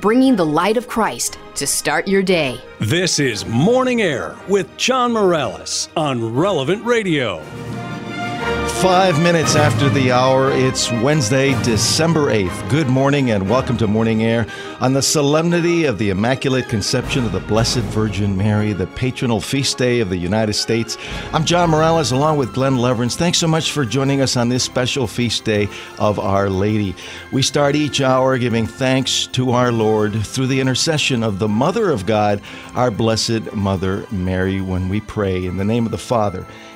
Bringing the light of Christ to start your day. This is Morning Air with John Morales on Relevant Radio. 5 minutes after the hour, it's Wednesday, December 8th. Good morning and welcome to Morning Air on the solemnity of the Immaculate Conception of the Blessed Virgin Mary, the patronal feast day of the United States. I'm John Morales along with Glenn Leverance. Thanks so much for joining us on this special feast day of Our Lady. We start each hour giving thanks to our Lord through the intercession of the Mother of God, our Blessed Mother Mary, when we pray in the name of the Father,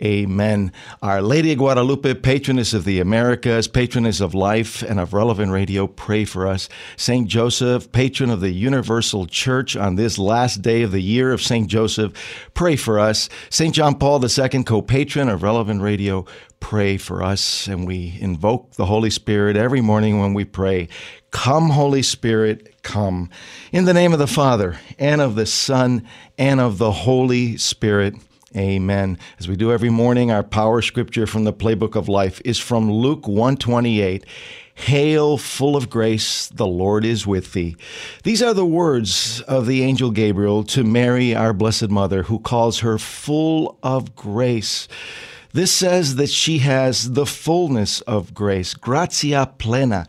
Amen. Our Lady of Guadalupe, patroness of the Americas, patroness of life and of Relevant Radio, pray for us. St. Joseph, patron of the Universal Church on this last day of the year of St. Joseph, pray for us. St. John Paul II, co-patron of Relevant Radio, pray for us. And we invoke the Holy Spirit every morning when we pray. Come, Holy Spirit, come. In the name of the Father, and of the Son, and of the Holy Spirit. Amen. As we do every morning, our power scripture from the Playbook of Life is from Luke 1:28. Hail, full of grace, the Lord is with thee. These are the words of the angel Gabriel to Mary, our Blessed Mother, who calls her full of grace. This says that she has the fullness of grace, gratia plena.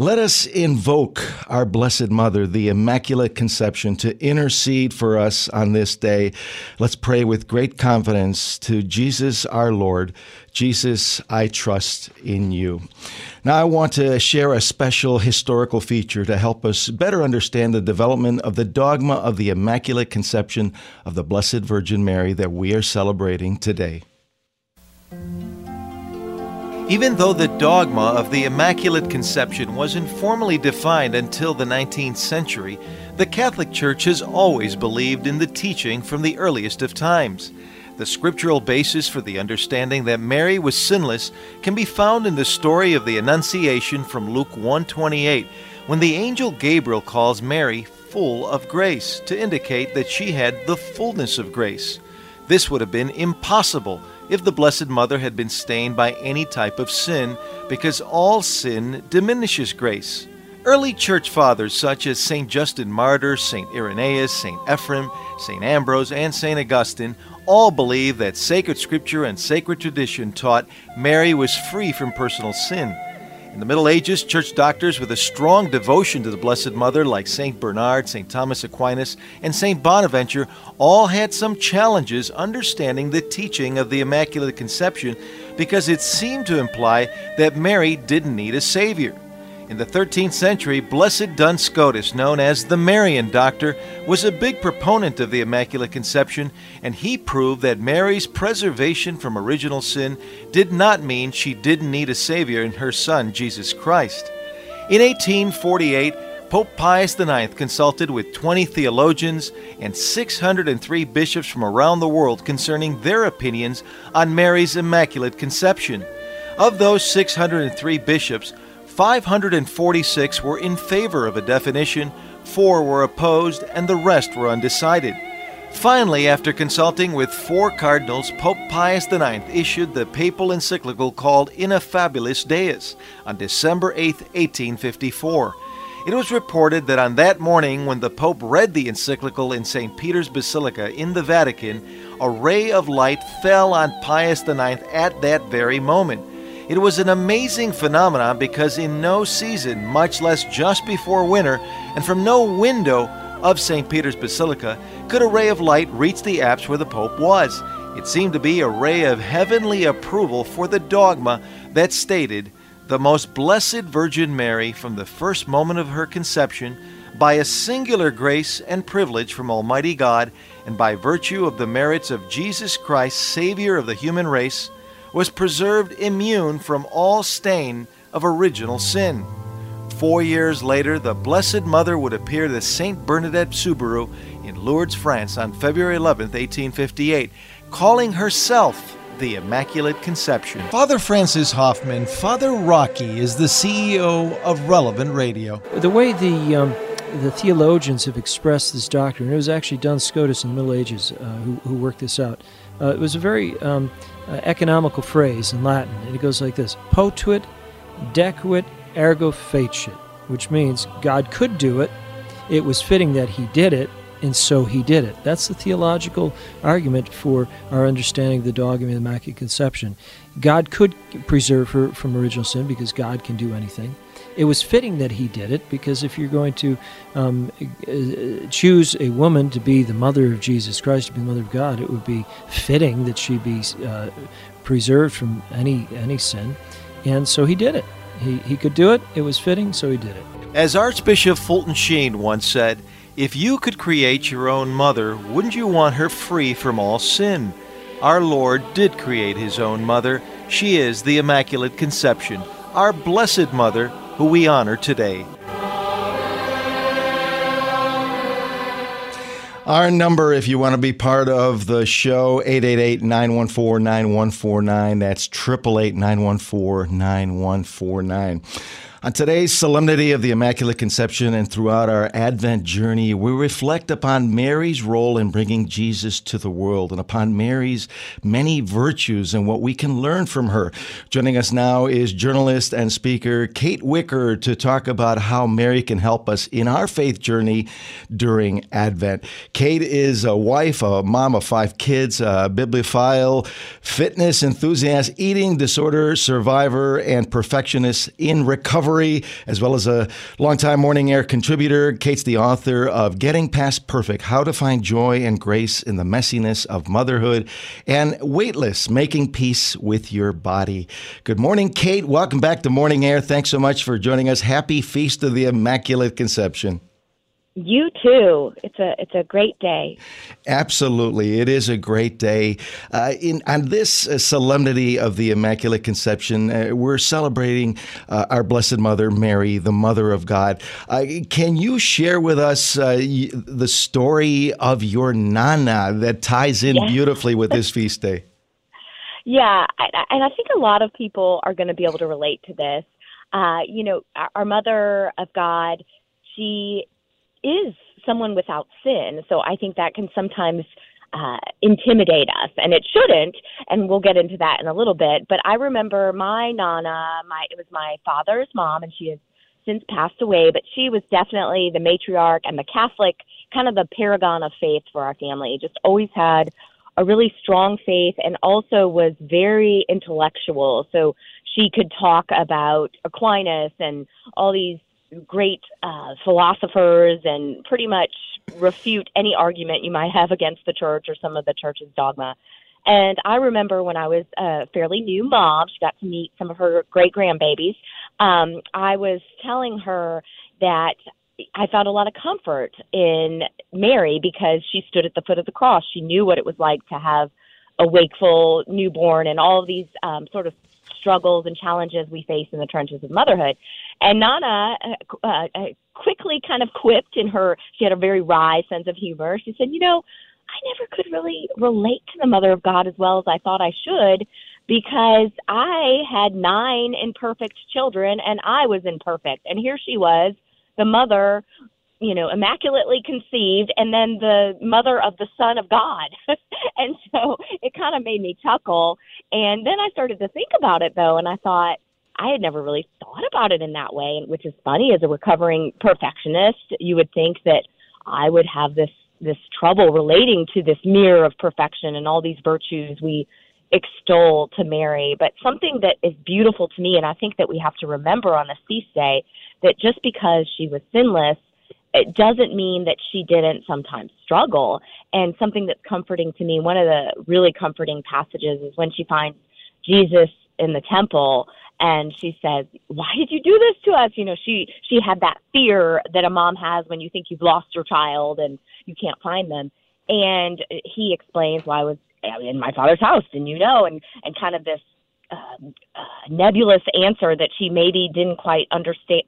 Let us invoke our Blessed Mother, the Immaculate Conception, to intercede for us on this day. Let's pray with great confidence to Jesus our Lord. Jesus, I trust in you. Now, I want to share a special historical feature to help us better understand the development of the dogma of the Immaculate Conception of the Blessed Virgin Mary that we are celebrating today. Even though the dogma of the Immaculate Conception wasn't formally defined until the 19th century, the Catholic Church has always believed in the teaching from the earliest of times. The scriptural basis for the understanding that Mary was sinless can be found in the story of the Annunciation from Luke 1:28, when the angel Gabriel calls Mary full of grace to indicate that she had the fullness of grace. This would have been impossible if the Blessed Mother had been stained by any type of sin, because all sin diminishes grace. Early church fathers such as St. Justin Martyr, St. Irenaeus, St. Ephraim, St. Ambrose, and St. Augustine all believed that sacred scripture and sacred tradition taught Mary was free from personal sin. In the Middle Ages, church doctors with a strong devotion to the Blessed Mother like St. Bernard, St. Thomas Aquinas, and St. Bonaventure all had some challenges understanding the teaching of the Immaculate Conception because it seemed to imply that Mary didn't need a Savior. In the 13th century, Blessed Duns Scotus, known as the Marian Doctor, was a big proponent of the Immaculate Conception, and he proved that Mary's preservation from original sin did not mean she didn't need a Savior in her Son, Jesus Christ. In 1848, Pope Pius IX consulted with 20 theologians and 603 bishops from around the world concerning their opinions on Mary's Immaculate Conception. Of those 603 bishops, 546 were in favor of a definition, 4 were opposed, and the rest were undecided. Finally, after consulting with 4 cardinals, Pope Pius IX issued the papal encyclical called Ineffabilis Deus on December 8, 1854. It was reported that on that morning when the Pope read the encyclical in St. Peter's Basilica in the Vatican, a ray of light fell on Pius IX at that very moment. It was an amazing phenomenon because in no season, much less just before winter, and from no window of St. Peter's Basilica, could a ray of light reach the apse where the Pope was. It seemed to be a ray of heavenly approval for the dogma that stated, the most blessed Virgin Mary, from the first moment of her conception, by a singular grace and privilege from Almighty God, and by virtue of the merits of Jesus Christ, Savior of the human race, was preserved immune from all stain of original sin. 4 years later, the Blessed Mother would appear to Saint Bernadette Soubirous in Lourdes, France on February 11, 1858, calling herself the Immaculate Conception. Father Francis Hoffman, Father Rocky is the CEO of Relevant Radio. The way the theologians have expressed this doctrine, it was actually Duns Scotus in the Middle Ages who worked this out. It was a very economical phrase in Latin, and it goes like this: potuit, decuit, ergo facit, which means God could do it, it was fitting that he did it, and so he did it. That's the theological argument for our understanding of the dogma of the Immaculate Conception. God could preserve her from original sin because God can do anything. It was fitting that he did it, because if you're going to choose a woman to be the mother of Jesus Christ, to be the mother of God, it would be fitting that she be preserved from any sin. And so he did it. He could do it. It was fitting, so he did it. As Archbishop Fulton Sheen once said, if you could create your own mother, wouldn't you want her free from all sin? Our Lord did create his own mother. She is the Immaculate Conception, our Blessed Mother, who we honor today. Our number, if you want to be part of the show, 888-914-9149. That's 888-914-9149. On today's Solemnity of the Immaculate Conception and throughout our Advent journey, we reflect upon Mary's role in bringing Jesus to the world and upon Mary's many virtues and what we can learn from her. Joining us now is journalist and speaker Kate Wicker to talk about how Mary can help us in our faith journey during Advent. Kate is a wife, a mom of 5 kids, a bibliophile, fitness enthusiast, eating disorder survivor, and perfectionist in recovery, as well as a longtime Morning Air contributor. Kate's the author of Getting Past Perfect, How to Find Joy and Grace in the Messiness of Motherhood, and Weightless, Making Peace with Your Body. Good morning, Kate. Welcome back to Morning Air. Thanks so much for joining us. Happy Feast of the Immaculate Conception. You too. It's a great day. Absolutely. It is a great day. On this Solemnity of the Immaculate Conception, we're celebrating our Blessed Mother, Mary, the Mother of God. Can you share with us the story of your Nana that ties in beautifully with this feast day? Yeah, and I think a lot of people are going to be able to relate to this. You know, our Mother of God, she is someone without sin. So I think that can sometimes intimidate us, and it shouldn't. And we'll get into that in a little bit. But I remember my Nana, it was my father's mom, and she has since passed away, but she was definitely the matriarch and the Catholic, kind of the paragon of faith for our family. Just always had a really strong faith and also was very intellectual. So she could talk about Aquinas and all these great philosophers and pretty much refute any argument you might have against the church or some of the church's dogma. And I remember when I was a fairly new mom, she got to meet some of her great-grandbabies, I was telling her that I found a lot of comfort in Mary because she stood at the foot of the cross. She knew what it was like to have a wakeful newborn and all of these sort of struggles and challenges we face in the trenches of motherhood. And Nana quickly kind of quipped in her, she had a very wry sense of humor. She said, you know, I never could really relate to the Mother of God as well as I thought I should, because I had 9 imperfect children and I was imperfect. And here she was, the mother, you know, immaculately conceived, and then the mother of the Son of God. And so it kind of made me chuckle. And then I started to think about it, though, and I thought, I had never really thought about it in that way, which is funny. As a recovering perfectionist, you would think that I would have this trouble relating to this mirror of perfection and all these virtues we extol to Mary. But something that is beautiful to me, and I think that we have to remember on this feast day, that just because she was sinless, it doesn't mean that she didn't sometimes struggle. And something that's comforting to me, one of the really comforting passages is when she finds Jesus in the temple, and she says, "Why did you do this to us?" You know, she had that fear that a mom has when you think you've lost your child and you can't find them. And he explains, "Well, I was in my father's house, and you know," and kind of this nebulous answer that she maybe didn't quite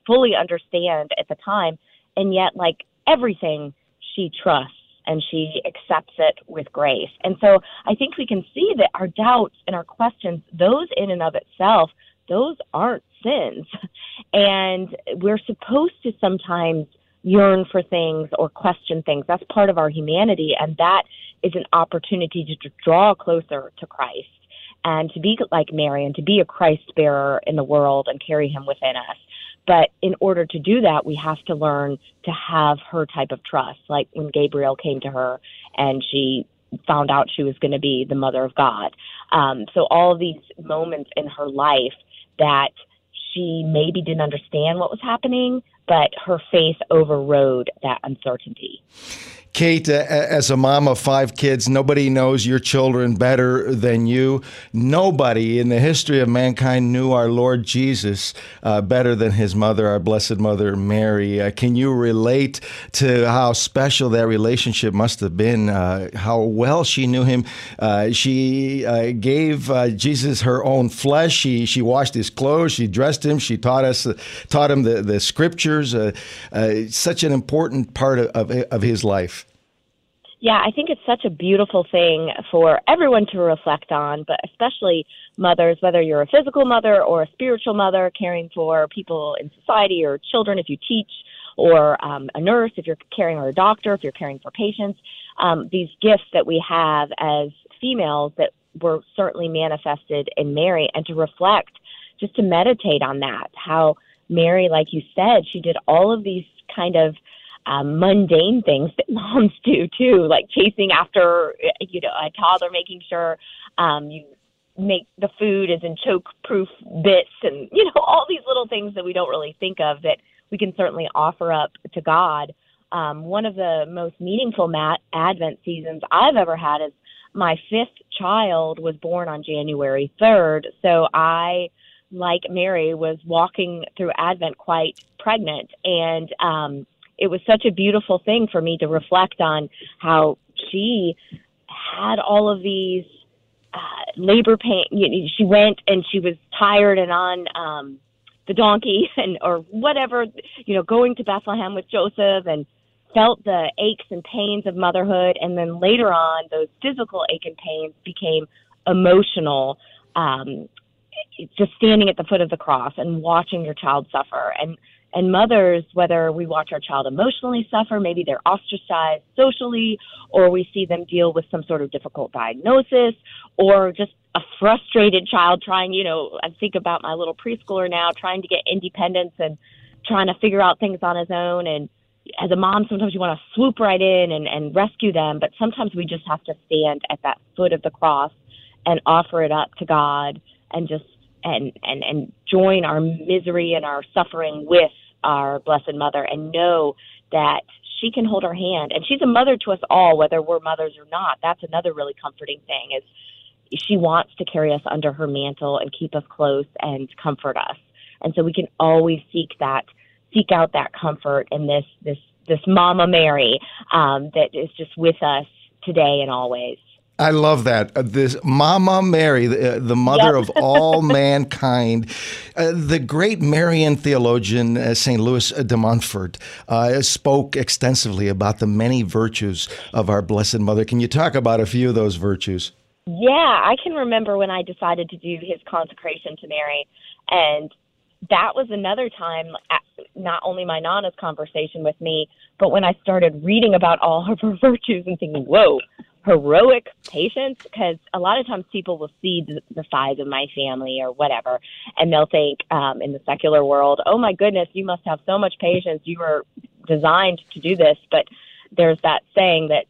fully understand at the time. And yet, like, everything she trusts and she accepts it with grace. And so I think we can see that our doubts and our questions, those in and of itself, those aren't sins. And we're supposed to sometimes yearn for things or question things. That's part of our humanity. And that is an opportunity to draw closer to Christ and to be like Mary and to be a Christ bearer in the world and carry him within us. But in order to do that, we have to learn to have her type of trust. Like when Gabriel came to her and she found out she was going to be the mother of God. So all of these moments in her life that she maybe didn't understand what was happening, but her faith overrode that uncertainty. Kate, as a mom of 5 kids, nobody knows your children better than you. Nobody in the history of mankind knew our Lord Jesus better than his mother, our Blessed Mother Mary. Can you relate to how special that relationship must have been, how well she knew him? She gave Jesus her own flesh. She washed his clothes. She dressed him. She taught him the scriptures. Such an important part of his life. Yeah, I think it's such a beautiful thing for everyone to reflect on, but especially mothers, whether you're a physical mother or a spiritual mother, caring for people in society or children if you teach, or a nurse if you're caring, or a doctor if you're caring for patients. These gifts that we have as females that were certainly manifested in Mary, and to reflect, just to meditate on that, how Mary, like you said, she did all of these kind of mundane things that moms do too, like chasing after, you know, a toddler, making sure you make the food is in choke-proof bits, and, you know, all these little things that we don't really think of that we can certainly offer up to God. One of the most meaningful Advent seasons I've ever had is my 5th child was born on January 3rd, so I, like Mary, was walking through Advent quite pregnant, and it was such a beautiful thing for me to reflect on how she had all of these labor pain. You know, she went and she was tired and on the donkey and or whatever, you know, going to Bethlehem with Joseph, and felt the aches and pains of motherhood. And then later on, those physical ache and pains became emotional. Just standing at the foot of the cross and watching your child suffer. And mothers, whether we watch our child emotionally suffer, maybe they're ostracized socially, or we see them deal with some sort of difficult diagnosis, or just a frustrated child trying, you know, I think about my little preschooler now, trying to get independence and trying to figure out things on his own. And as a mom, sometimes you want to swoop right in and rescue them, but sometimes we just have to stand at that foot of the cross and offer it up to God and just and join our misery and our suffering with our Blessed Mother, and know that she can hold our hand. And she's a mother to us all, whether we're mothers or not. That's another really comforting thing, is she wants to carry us under her mantle and keep us close and comfort us. And so we can always seek out that comfort in this Mama Mary that is just with us today and always. I love that. This Mama Mary, the mother of all mankind, the great Marian theologian St. Louis de Montfort spoke extensively about the many virtues of our Blessed Mother. Can you talk about a few of those virtues? Yeah, I can remember when I decided to do his consecration to Mary, and that was another time, not only my Nana's conversation with me, but when I started reading about all of her virtues and thinking, whoa, heroic patience, because a lot of times people will see the size of my family or whatever, and they'll think in the secular world, oh my goodness, you must have so much patience, you were designed to do this. But there's that saying that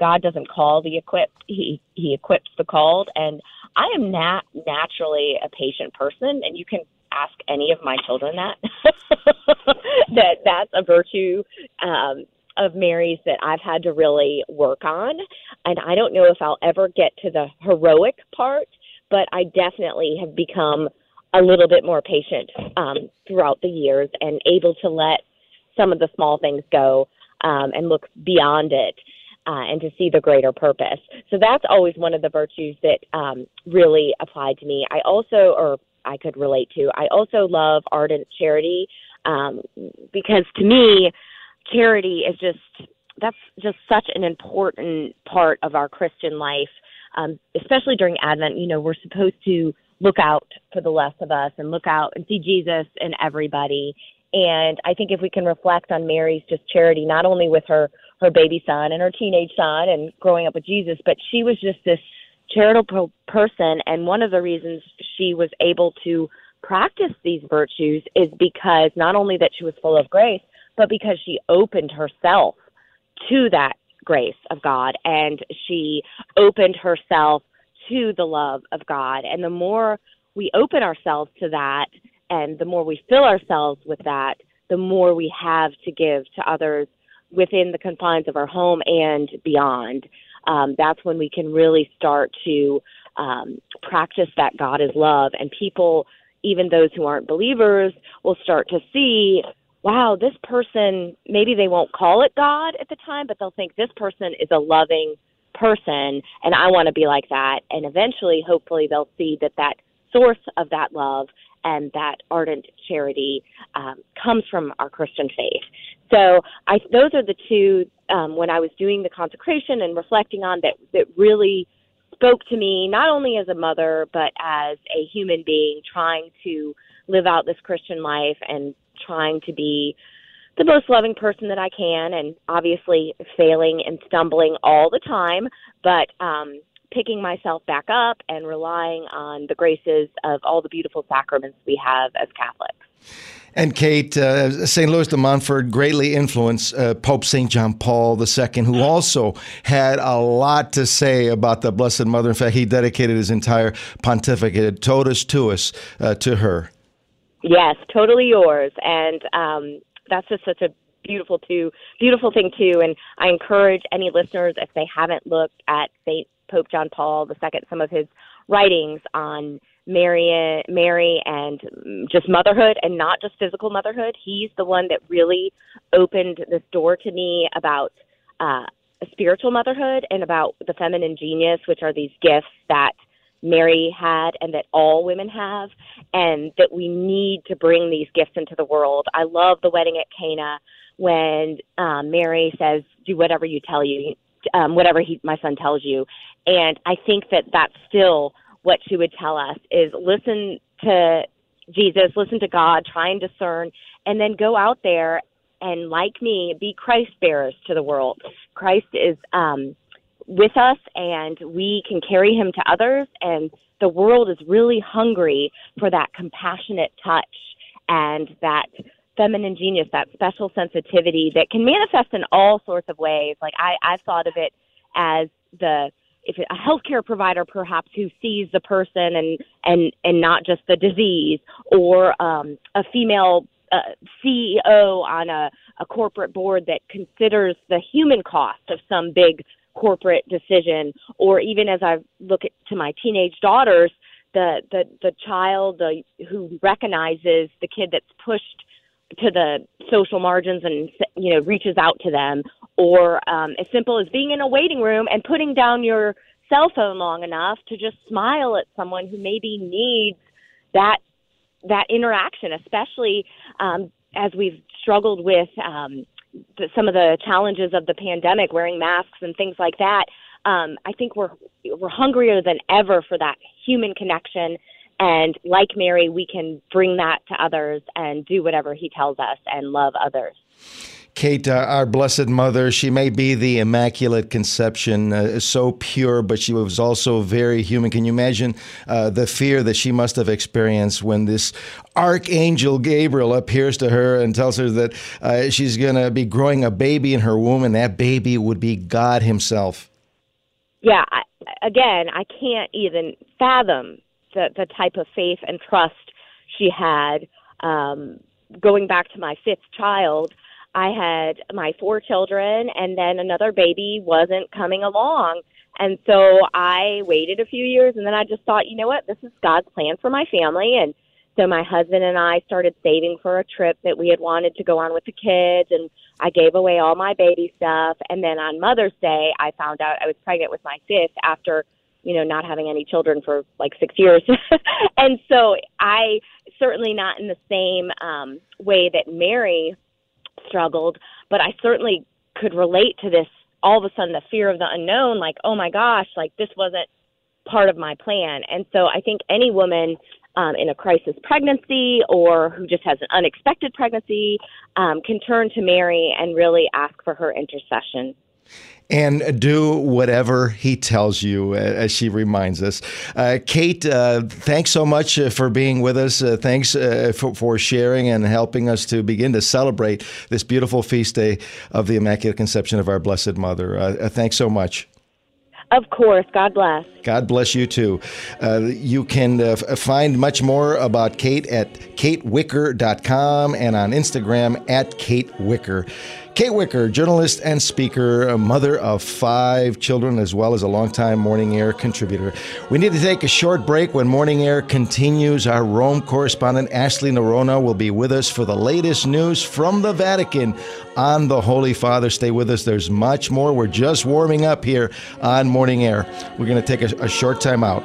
God doesn't call the equipped, he equips the called, and I am not naturally a patient person, and you can ask any of my children that that's a virtue of Mary's that I've had to really work on. And I don't know if I'll ever get to the heroic part, but I definitely have become a little bit more patient throughout the years and able to let some of the small things go and look beyond it and to see the greater purpose. So that's always one of the virtues that really applied to me. I could relate to. I also love ardent charity because to me, charity is that's such an important part of our Christian life, especially during Advent. You know, we're supposed to look out for the less of us and look out and see Jesus in everybody. And I think if we can reflect on Mary's just charity, not only with her baby son and her teenage son and growing up with Jesus, but she was just this charitable person. And one of the reasons she was able to practice these virtues is because not only that she was full of grace, but because she opened herself to that grace of God, and she opened herself to the love of God. And the more we open ourselves to that, and the more we fill ourselves with that, the more we have to give to others within the confines of our home and beyond. That's when we can really start to practice that God is love, and people, even those who aren't believers, will start to see, wow, this person, maybe they won't call it God at the time, but they'll think this person is a loving person, and I want to be like that. And eventually, hopefully, they'll see that source of that love and that ardent charity comes from our Christian faith. So those are the two, when I was doing the consecration and reflecting on that really spoke to me, not only as a mother, but as a human being trying to live out this Christian life and trying to be the most loving person that I can, and obviously failing and stumbling all the time, but picking myself back up and relying on the graces of all the beautiful sacraments we have as Catholics. And Kate, St. Louis de Montfort greatly influenced Pope St. John Paul II, who also had a lot to say about the Blessed Mother. In fact, he dedicated his entire pontificate, totus tuus, to her. Yes, totally yours. And that's just such a beautiful thing, too. And I encourage any listeners, if they haven't looked at Pope John Paul II, some of his writings on Mary and just motherhood, and not just physical motherhood. He's the one that really opened this door to me about spiritual motherhood and about the feminine genius, which are these gifts that Mary had and that all women have, and that we need to bring these gifts into the world. I love the wedding at Cana when Mary says, do whatever you tell you. Whatever my son tells you. And I think that that's still what she would tell us is listen to Jesus, listen to God, try and discern, and then go out there and, like me, be Christ bearers to the world. Christ is with us, and we can carry him to others, and the world is really hungry for that compassionate touch and that feminine genius, that special sensitivity that can manifest in all sorts of ways. Like I've thought of it as a healthcare provider perhaps who sees the person and not just the disease, or a female CEO on a corporate board that considers the human cost of some big corporate decision, or even as I look to my teenage daughters, the child who recognizes the kid that's pushed to the social margins and, you know, reaches out to them, or as simple as being in a waiting room and putting down your cell phone long enough to just smile at someone who maybe needs that interaction, especially as we've struggled with some of the challenges of the pandemic, wearing masks and things like that. I think we're hungrier than ever for that human connection. And like Mary, we can bring that to others and do whatever he tells us and love others. Kate, our Blessed Mother, she may be the Immaculate Conception, so pure, but she was also very human. Can you imagine the fear that she must have experienced when this Archangel Gabriel appears to her and tells her that she's going to be growing a baby in her womb, and that baby would be God himself? Yeah, I can't even fathom the type of faith and trust she had. Going back to my fifth child, I had my 4 children, and then another baby wasn't coming along. And so I waited a few years, and then I just thought, you know what, this is God's plan for my family. And so my husband and I started saving for a trip that we had wanted to go on with the kids, and I gave away all my baby stuff. And then on Mother's Day, I found out I was pregnant with my fifth after, you know, not having any children for like 6 years. And so I, certainly not in the same way that Mary struggled, but I certainly could relate to this, all of a sudden, the fear of the unknown, like, oh my gosh, like this wasn't part of my plan. And so I think any woman in a crisis pregnancy or who just has an unexpected pregnancy can turn to Mary and really ask for her intercession. And do whatever he tells you, as she reminds us. Kate, thanks so much for being with us. Thanks for sharing and helping us to begin to celebrate this beautiful feast day of the Immaculate Conception of our Blessed Mother. Thanks so much. Of course. God bless. God bless you, too. You can find much more about Kate at katewicker.com and on Instagram at Kate Wicker. Kate Wicker, journalist and speaker, a mother of 5 children, as well as a longtime Morning Air contributor. We need to take a short break. When Morning Air continues, our Rome correspondent Ashley Noronha will be with us for the latest news from the Vatican on the Holy Father. Stay with us. There's much more. We're just warming up here on Morning Air. We're going to take a short time out.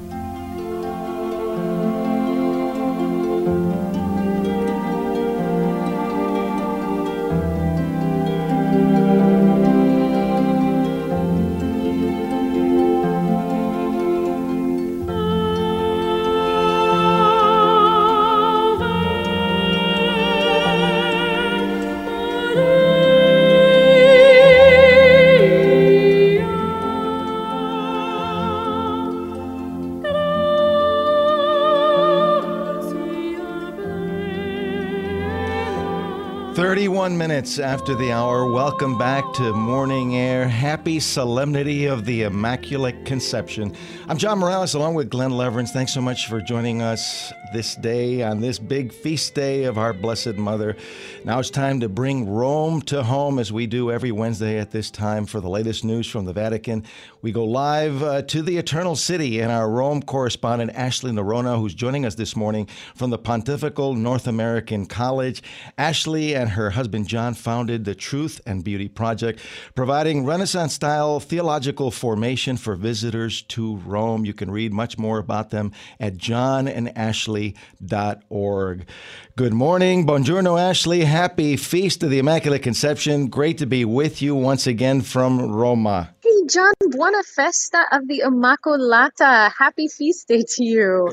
Minutes after the hour. Welcome back to Morning Air. Happy Solemnity of the Immaculate Conception. I'm John Morales along with Glenn Leverance. Thanks so much for joining us this day on this big feast day of our Blessed Mother. Now it's time to bring Rome to home, as we do every Wednesday at this time for the latest news from the Vatican. We go live to the Eternal City and our Rome correspondent Ashley Noronha, who's joining us this morning from the Pontifical North American College. Ashley and her husband John founded the Truth and Beauty Project, providing Renaissance-style theological formation for visitors to Rome. You can read much more about them at johnandashley.org. Good morning. Buongiorno, Ashley. Happy Feast of the Immaculate Conception. Great to be with you once again from Roma. Hey, John. Buona festa of the Immacolata. Happy feast day to you.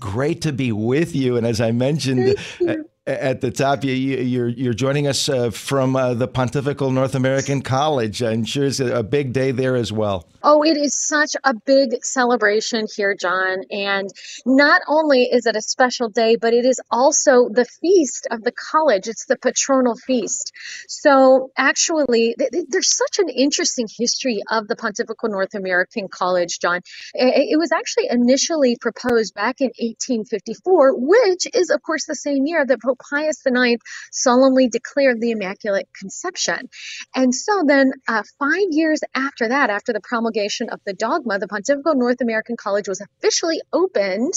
Great to be with you. And as I mentioned at the top, you're joining us from the Pontifical North American College. I'm sure it's a big day there as well. Oh, it is such a big celebration here, John. And not only is it a special day, but it is also the feast of the college. It's the patronal feast. So actually, there's such an interesting history of the Pontifical North American College, John. It was actually initially proposed back in 1854, which is, of course, the same year that Pope Pius IX solemnly declared the Immaculate Conception. And so then 5 years after that, after the promulgation of the dogma, the Pontifical North American College was officially opened,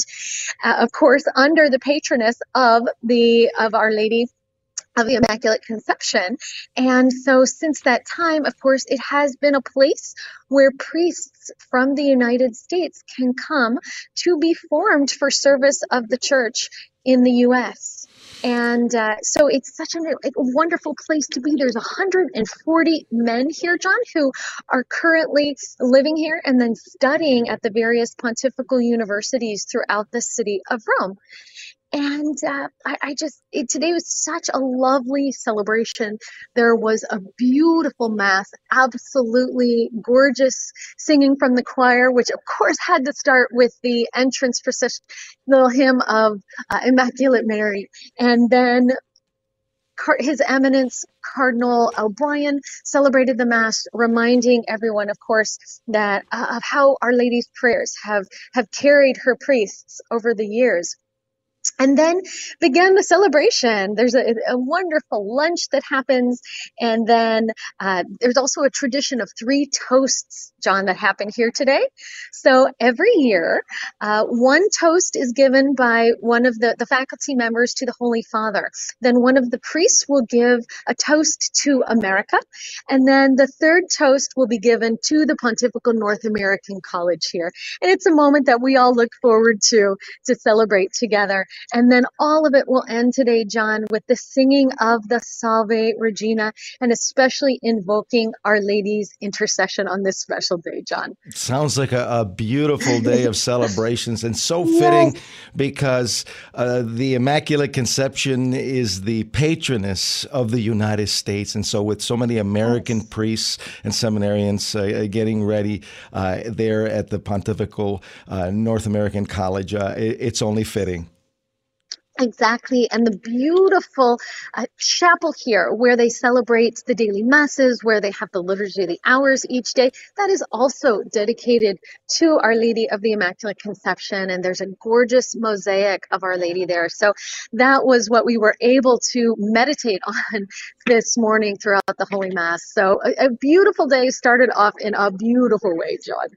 of course, under the patroness of Our Lady of the Immaculate Conception. And so since that time, of course, it has been a place where priests from the United States can come to be formed for service of the church in the U.S. And so it's such a wonderful place to be. There's 140 men here, John, who are currently living here and then studying at the various pontifical universities throughout the city of Rome. And today was such a lovely celebration. There was a beautiful mass, absolutely gorgeous singing from the choir, which of course had to start with the entrance processional hymn of Immaculate Mary. And then His Eminence Cardinal O'Brien celebrated the Mass, reminding everyone, of course, that of how Our Lady's prayers have carried her priests over the years. And then began the celebration. There's a wonderful lunch that happens. And then there's also a tradition of 3 toasts, John, that happen here today. So every year, one toast is given by one of the faculty members to the Holy Father. Then one of the priests will give a toast to America. And then the third toast will be given to the Pontifical North American College here. And it's a moment that we all look forward to celebrate together. And then all of it will end today, John, with the singing of the Salve Regina, and especially invoking Our Lady's intercession on this special day, John. Sounds like a beautiful day of celebrations, and so fitting, yes, because the Immaculate Conception is the patroness of the United States. And so with so many American, yes, priests and seminarians getting ready there at the Pontifical North American College, it's only fitting. Exactly. And the beautiful chapel here where they celebrate the daily masses, where they have the liturgy of the hours each day, that is also dedicated to Our Lady of the Immaculate Conception. And there's a gorgeous mosaic of Our Lady there. So that was what we were able to meditate on this morning throughout the Holy Mass. So a beautiful day started off in a beautiful way, John.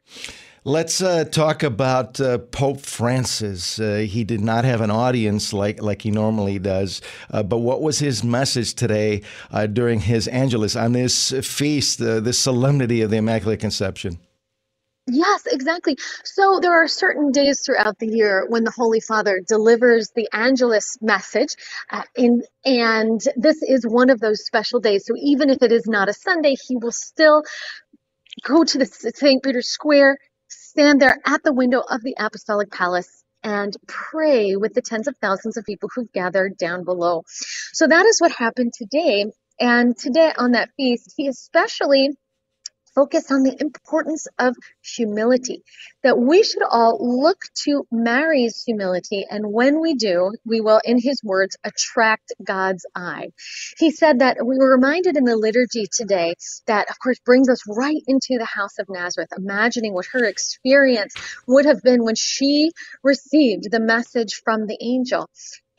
Let's talk about Pope Francis. He did not have an audience like he normally does, but what was his message today during his Angelus on this feast, this solemnity of the Immaculate Conception? Yes, exactly. So there are certain days throughout the year when the Holy Father delivers the Angelus message, and this is one of those special days. So even if it is not a Sunday, he will still go to the St. Peter's Square, stand there at the window of the Apostolic Palace, and pray with the tens of thousands of people who've gathered down below. So that is what happened today. And today on that feast, he especially focused on the importance of humility, that we should all look to Mary's humility. And when we do, we will, in his words, attract God's eye. He said that we were reminded in the liturgy today that, of course, brings us right into the house of Nazareth, imagining what her experience would have been when she received the message from the angel.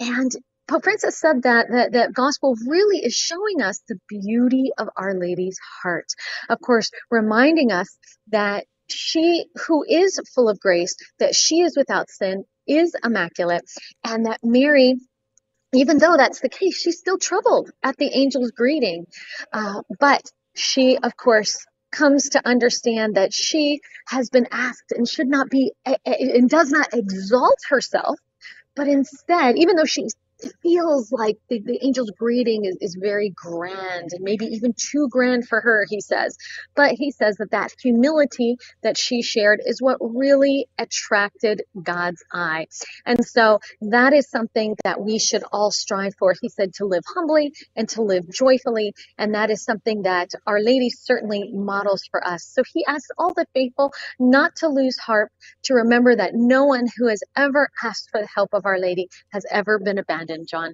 And Pope Francis said that gospel really is showing us the beauty of Our Lady's heart. Of course, reminding us that she, who is full of grace, that she is without sin, is immaculate, and that Mary, even though that's the case, she's still troubled at the angel's greeting. But she, of course, comes to understand that she has been asked and should not be, and does not exalt herself, but instead, even though she's, it feels like the angel's greeting is very grand and maybe even too grand for her, he says. But he says that humility that she shared is what really attracted God's eye. And so that is something that we should all strive for. He said to live humbly and to live joyfully. And that is something that Our Lady certainly models for us. So he asks all the faithful not to lose heart, to remember that no one who has ever asked for the help of Our Lady has ever been abandoned. John,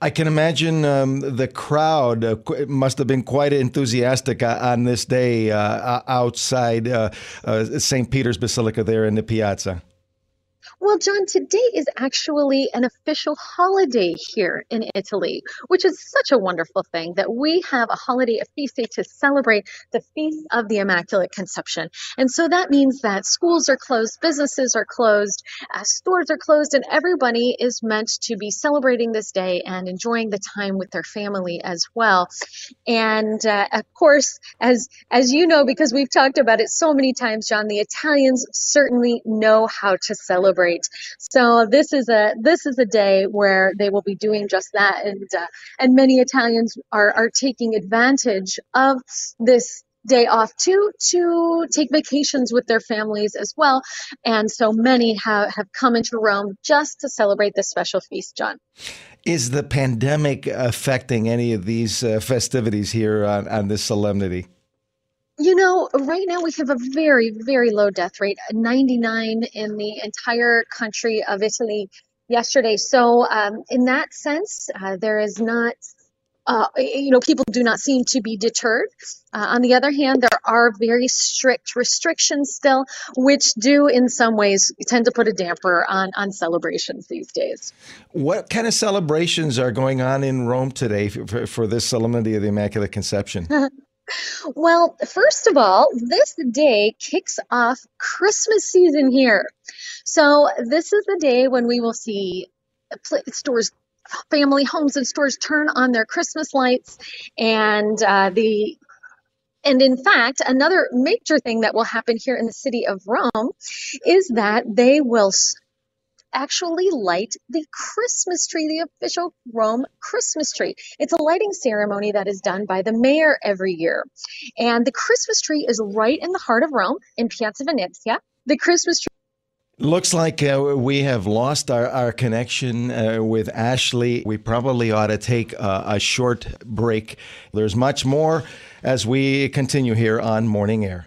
I can imagine the crowd must have been quite enthusiastic on this day outside St. Peter's Basilica there in the piazza. Well, John, today is actually an official holiday here in Italy, which is such a wonderful thing that we have a holiday, a feast day to celebrate the Feast of the Immaculate Conception. And so that means that schools are closed, businesses are closed, stores are closed, and everybody is meant to be celebrating this day and enjoying the time with their family as well. And of course, as you know, because we've talked about it so many times, John, the Italians certainly know how to celebrate. So this is a day where they will be doing just that, and many Italians are taking advantage of this day off too, to take vacations with their families as well. And so many have come into Rome just to celebrate this special feast, John. Is the pandemic affecting any of these festivities here on this solemnity? You know, right now we have a very, very low death rate, 99 in the entire country of Italy yesterday. So in that sense, there is not, people do not seem to be deterred. On the other hand, there are very strict restrictions still, which do in some ways tend to put a damper on celebrations these days. What kind of celebrations are going on in Rome today for this solemnity of the Immaculate Conception? Well, first of all, this day kicks off Christmas season here. So this is the day when we will see stores, family homes and stores turn on their Christmas lights. And in fact, another major thing that will happen here in the city of Rome is that they will actually light the Christmas tree, the official Rome Christmas tree. It's a lighting ceremony that is done by the mayor every year. And the Christmas tree is right in the heart of Rome in Piazza Venezia. The Christmas tree. Looks like we have lost our connection with Ashley. We probably ought to take a short break. There's much more as we continue here on Morning Air.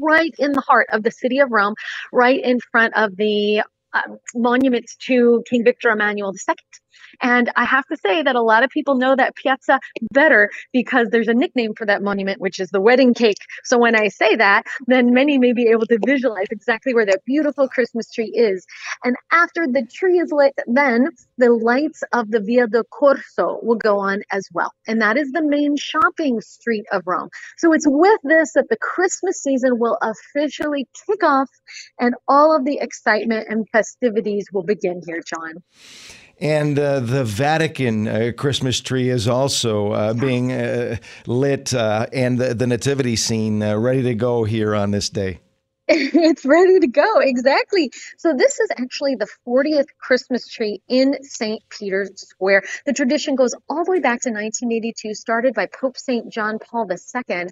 Right in the heart of the city of Rome, right in front of the monument to King Victor Emmanuel II. And I have to say that a lot of people know that piazza better because there's a nickname for that monument, which is the wedding cake. So when I say that, then many may be able to visualize exactly where that beautiful Christmas tree is. And after the tree is lit, then the lights of the Via del Corso will go on as well. And that is the main shopping street of Rome. So it's with this that the Christmas season will officially kick off and all of the excitement and festivities will begin here, John. And the Vatican Christmas tree is also being lit and the nativity scene ready to go here on this day. It's ready to go. Exactly. So this is actually the 40th Christmas tree in St. Peter's Square. The tradition goes all the way back to 1982, started by Pope St. John Paul II.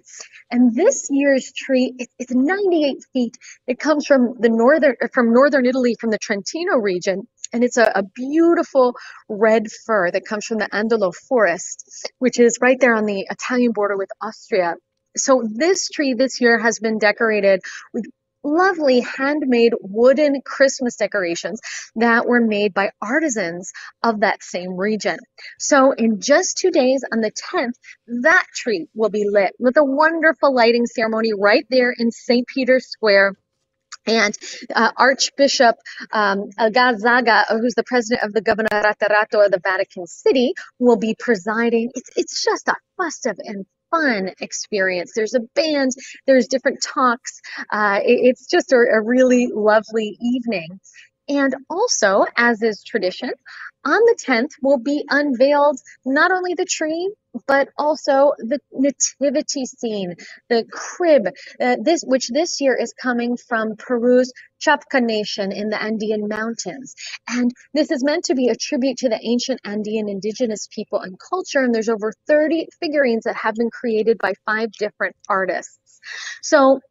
And this year's tree, it's 98 feet. It comes from northern Italy, from the Trentino region. And it's a beautiful red fir that comes from the Angelus forest, which is right there on the Italian border with Austria. So this tree this year has been decorated with lovely handmade wooden Christmas decorations that were made by artisans of that same region. So in just 2 days, on the 10th, that tree will be lit with a wonderful lighting ceremony right there in St. Peter's Square. And Archbishop Agazaga, who's the president of the Governatorato of the Vatican City, will be presiding. It's just a festive and fun experience. There's a band, there's different talks. It's just a really lovely evening. And also, as is tradition, on the 10th will be unveiled not only the tree, but also the nativity scene, the crib, which this year is coming from Peru's Chapca Nation in the Andean Mountains. And this is meant to be a tribute to the ancient Andean indigenous people and culture. And there's over 30 figurines that have been created by 5 different artists. So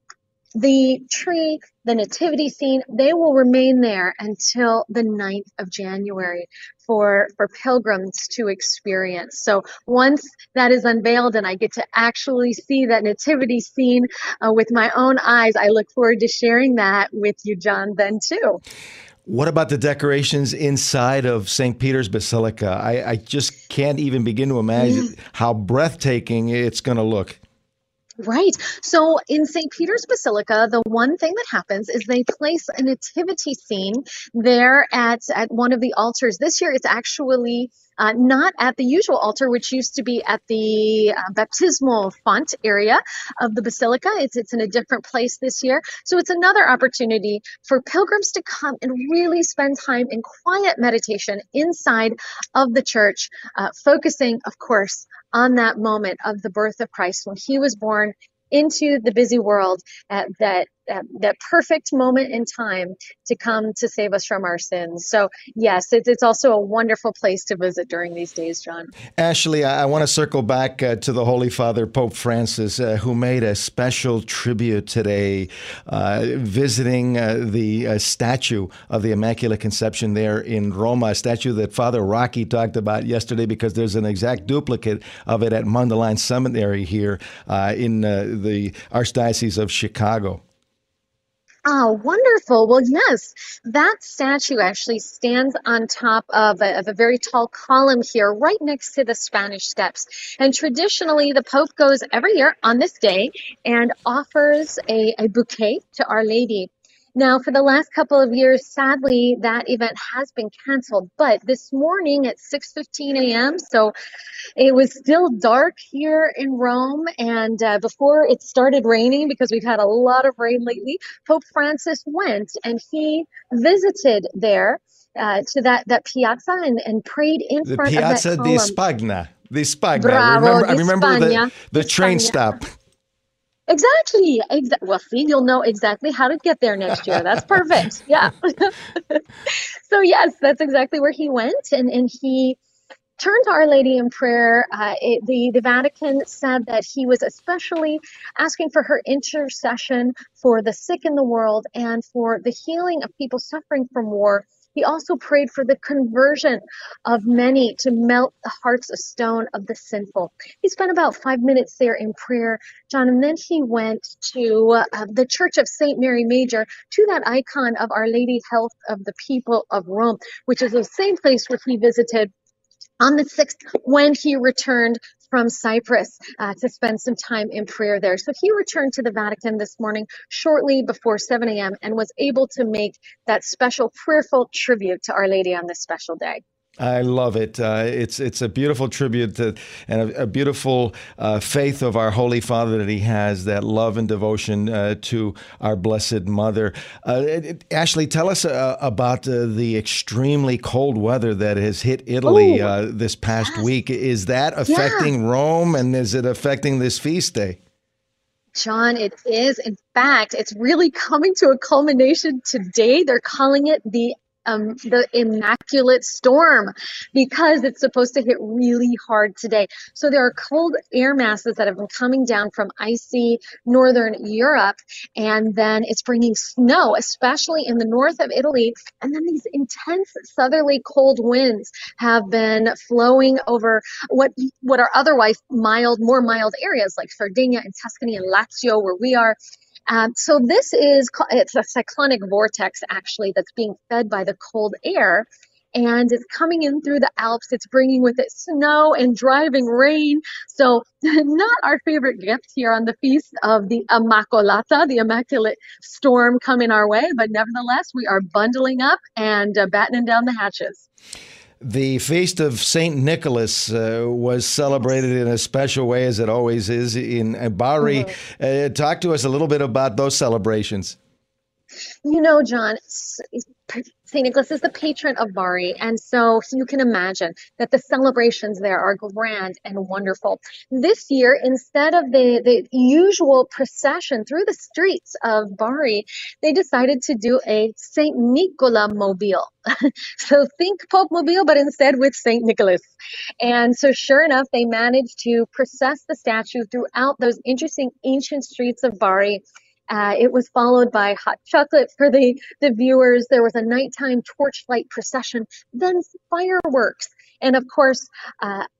the tree, the nativity scene, they will remain there until the 9th of January for pilgrims to experience. So once that is unveiled and I get to actually see that nativity scene with my own eyes, I look forward to sharing that with you, John, then too. What about the decorations inside of St. Peter's Basilica? I just can't even begin to imagine how breathtaking it's going to look. Right. So in St. Peter's Basilica, the one thing that happens is they place a nativity scene there at one of the altars. This year, it's actually not at the usual altar, which used to be at the baptismal font area of the basilica. It's in a different place this year. So it's another opportunity for pilgrims to come and really spend time in quiet meditation inside of the church, focusing, of course, on that moment of the birth of Christ when he was born into the busy world at that perfect moment in time to come to save us from our sins. So yes, it's also a wonderful place to visit during these days, John. Ashley, I want to circle back to the Holy Father, Pope Francis, who made a special tribute today, visiting the statue of the Immaculate Conception there in Rome, a statue that Father Rocky talked about yesterday because there's an exact duplicate of it at Mundelein Seminary here in the Archdiocese of Chicago. Oh, wonderful. Well, yes, that statue actually stands on top of a very tall column here, right next to the Spanish Steps. And traditionally, the Pope goes every year on this day and offers a bouquet to Our Lady. Now, for the last couple of years, sadly, that event has been canceled. But this morning at 6:15 a.m., so it was still dark here in Rome. And before it started raining, because we've had a lot of rain lately, Pope Francis went and he visited there to that piazza and prayed in front of that column. The Piazza di Spagna. Bravo, I remember the train stop. Exactly. Well, see, you'll know exactly how to get there next year. That's perfect. Yeah. So, yes, that's exactly where he went. And he turned to Our Lady in prayer. The Vatican said that he was especially asking for her intercession for the sick in the world and for the healing of people suffering from war. He also prayed for the conversion of many to melt the hearts of stone of the sinful. He spent about 5 minutes there in prayer, John, and then he went to the Church of St. Mary Major, to that icon of Our Lady, Health of the People of Rome, which is the same place where he visited on the 6th when he returned from Cyprus to spend some time in prayer there. So he returned to the Vatican this morning shortly before 7 a.m. and was able to make that special prayerful tribute to Our Lady on this special day. I love it. It's a beautiful tribute and a beautiful faith of our Holy Father that he has, that love and devotion to our Blessed Mother. Ashley, tell us about the extremely cold weather that has hit Italy this past week. Is that affecting Rome, and is it affecting this feast day? John, it is. In fact, it's really coming to a culmination today. They're calling it the Immaculate Storm, because it's supposed to hit really hard today. So there are cold air masses that have been coming down from icy northern Europe, and then it's bringing snow, especially in the north of Italy. And then these intense southerly cold winds have been flowing over what are otherwise more mild areas like Sardinia and Tuscany and Lazio, where we are. So this it's a cyclonic vortex, actually, that's being fed by the cold air, and it's coming in through the Alps. It's bringing with it snow and driving rain. So not our favorite gift here on the feast of the Immacolata, the Immaculate Storm coming our way. But nevertheless, we are bundling up and battening down the hatches. The feast of St. Nicholas was celebrated in a special way, as it always is, in Bari. Mm-hmm. Talk to us a little bit about those celebrations. You know, John, St. Nicholas is the patron of Bari, and so you can imagine that the celebrations there are grand and wonderful. This year, instead of the usual procession through the streets of Bari, they decided to do a St. Nicola Mobile. So think Pope Mobile, but instead with St. Nicholas. And so sure enough, they managed to process the statue throughout those interesting ancient streets of Bari. It was followed by hot chocolate for the viewers. There was a nighttime torchlight procession, then fireworks. And of course,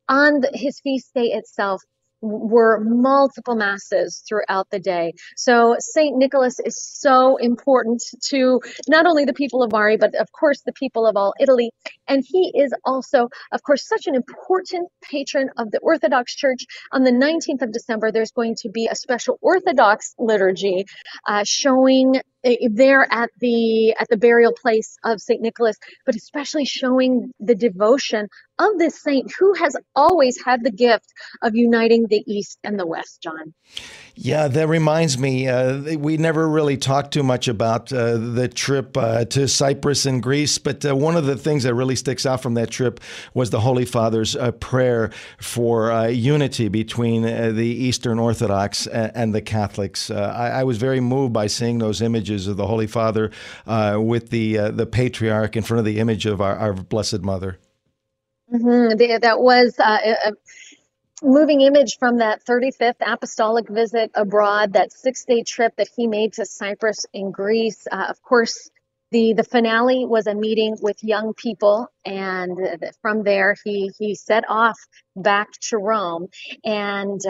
on his feast day itself were multiple masses throughout the day. So St. Nicholas is so important to not only the people of Bari, but of course the people of all Italy. And he is also, of course, such an important patron of the Orthodox Church. On the 19th of December, there's going to be a special Orthodox liturgy showing there at the burial place of St. Nicholas, but especially showing the devotion of this saint who has always had the gift of uniting the East and the West, John. Yeah, that reminds me, we never really talked too much about the trip to Cyprus and Greece, but one of the things that really sticks out from that trip was the Holy Father's prayer for unity between the Eastern Orthodox and the Catholics. I was very moved by seeing those images of the Holy Father with the patriarch in front of the image of our Blessed Mother. Mm-hmm. That was a moving image from that 35th apostolic visit abroad, that 6-day trip that he made to Cyprus and Greece. Of course, the finale was a meeting with young people, and from there he set off back to Rome. And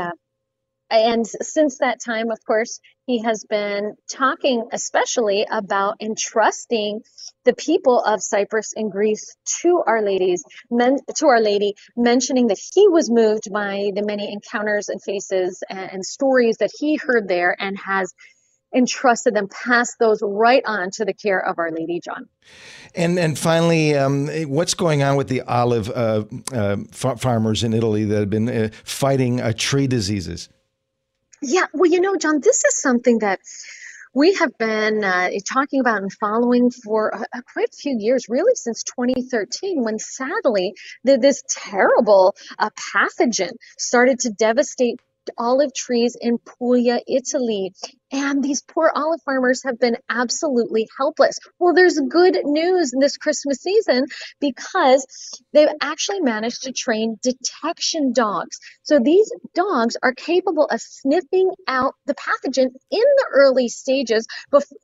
since that time, of course, he has been talking especially about entrusting the people of Cyprus and Greece to Our Lady, mentioning that he was moved by the many encounters and faces and stories that he heard there and has entrusted them, passed those right on to the care of Our Lady, John. And finally, what's going on with the olive farmers in Italy that have been fighting tree diseases? Yeah, well, you know, John, this is something that we have been talking about and following for quite a few years, really since 2013, when sadly this terrible pathogen started to devastate olive trees in Puglia, Italy. And these poor olive farmers have been absolutely helpless. Well, there's good news in this Christmas season because they've actually managed to train detection dogs. So these dogs are capable of sniffing out the pathogen in the early stages,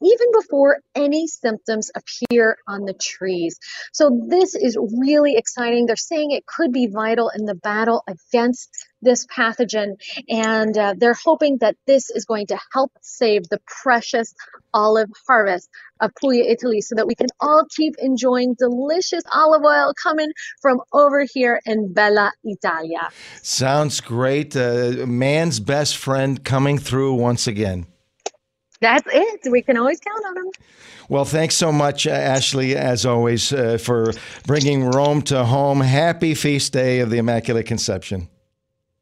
even before any symptoms appear on the trees. So this is really exciting. They're saying it could be vital in the battle against this pathogen. And they're hoping that this is going to help save the precious olive harvest of Puglia, Italy, so that we can all keep enjoying delicious olive oil coming from over here in Bella Italia. Sounds great. Man's best friend coming through once again. That's it. We can always count on them. Well, thanks so much, Ashley, as always, for bringing Rome to home. Happy feast day of the Immaculate Conception.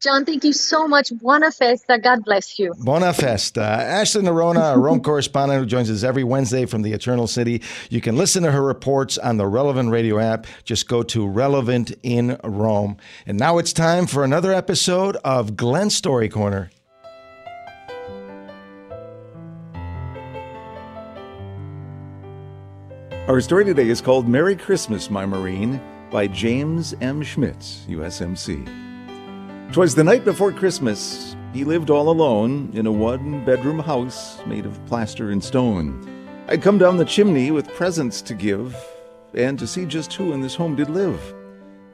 John, thank you so much. Buona festa. God bless you. Buona festa. Ashley Noronha, our Rome correspondent who joins us every Wednesday from the Eternal City. You can listen to her reports on the Relevant Radio app. Just go to Relevant in Rome. And now it's time for another episode of Glenn's Story Corner. Our story today is called Merry Christmas, My Marine by James M. Schmitz, USMC. 'Twas the night before Christmas. He lived all alone in a one-bedroom house made of plaster and stone. I'd come down the chimney with presents to give and to see just who in this home did live.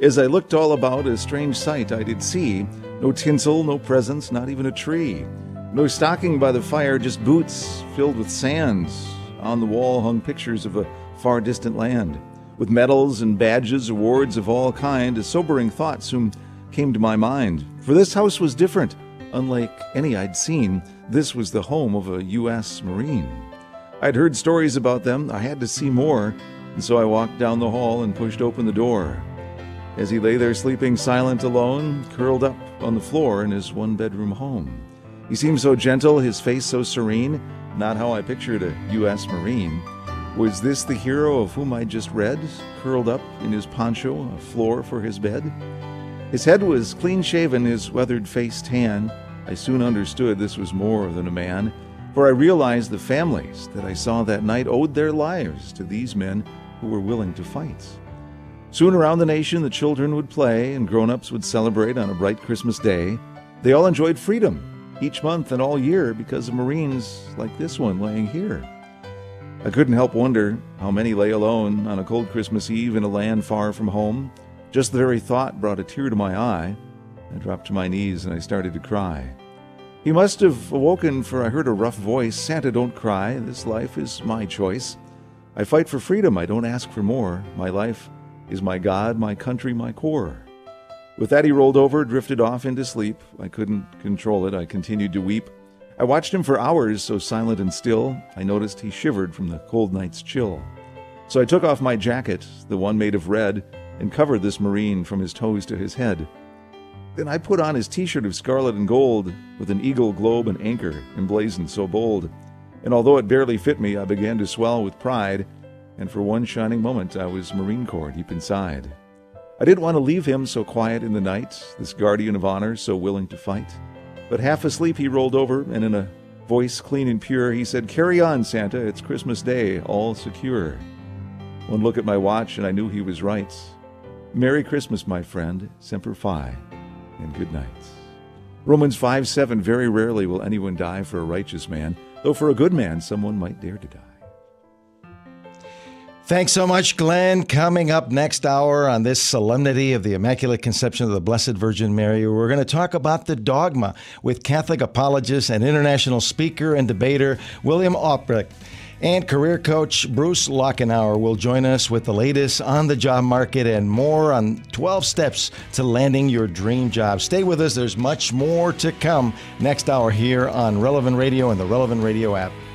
As I looked all about, a strange sight I did see. No tinsel, no presents, not even a tree. No stocking by the fire, just boots filled with sands. On the wall hung pictures of a far distant land. With medals and badges, awards of all kind, a sobering thought soon came to my mind, for this house was different. Unlike any I'd seen, this was the home of a U.S. Marine. I'd heard stories about them. I had to see more, and so I walked down the hall and pushed open the door. as he lay there sleeping silent alone, curled up on the floor in his one-bedroom home. He seemed so gentle, his face so serene, not how I pictured a U.S. Marine. Was this the hero of whom I just read, curled up in his poncho, a floor for his bed? His head was clean-shaven, his weathered face tan. I soon understood this was more than a man, for I realized the families that I saw that night owed their lives to these men who were willing to fight. Soon around the nation, the children would play and grown-ups would celebrate on a bright Christmas day. They all enjoyed freedom each month and all year because of Marines like this one laying here. I couldn't help wonder how many lay alone on a cold Christmas Eve in a land far from home. Just the very thought brought a tear to my eye. I dropped to my knees and I started to cry. He must have awoken, for I heard a rough voice, "Santa, don't cry. This life is my choice. I fight for freedom. I don't ask for more. My life is my God, my country, my core." With that, he rolled over, drifted off into sleep. I couldn't control it. I continued to weep. I watched him for hours, so silent and still. I noticed he shivered from the cold night's chill. So I took off my jacket, the one made of red, and covered this Marine from his toes to his head. Then I put on his t-shirt of scarlet and gold, with an eagle, globe, and anchor emblazoned so bold. And although it barely fit me, I began to swell with pride, and for one shining moment I was Marine Corps deep inside. I didn't want to leave him so quiet in the night, this guardian of honor so willing to fight. But half asleep he rolled over, and in a voice clean and pure he said, "Carry on, Santa, it's Christmas Day, all secure." One look at my watch, and I knew he was right. Merry Christmas, my friend, Semper Fi, and good night. Romans 5:7, very rarely will anyone die for a righteous man, though for a good man someone might dare to die. Thanks so much, Glenn. Coming up next hour on this solemnity of the Immaculate Conception of the Blessed Virgin Mary, we're going to talk about the dogma with Catholic apologist and international speaker and debater William Albrecht. And career coach Bruce Lockenauer will join us with the latest on the job market and more on 12 steps to landing your dream job. Stay with us. There's much more to come next hour here on Relevant Radio and the Relevant Radio app.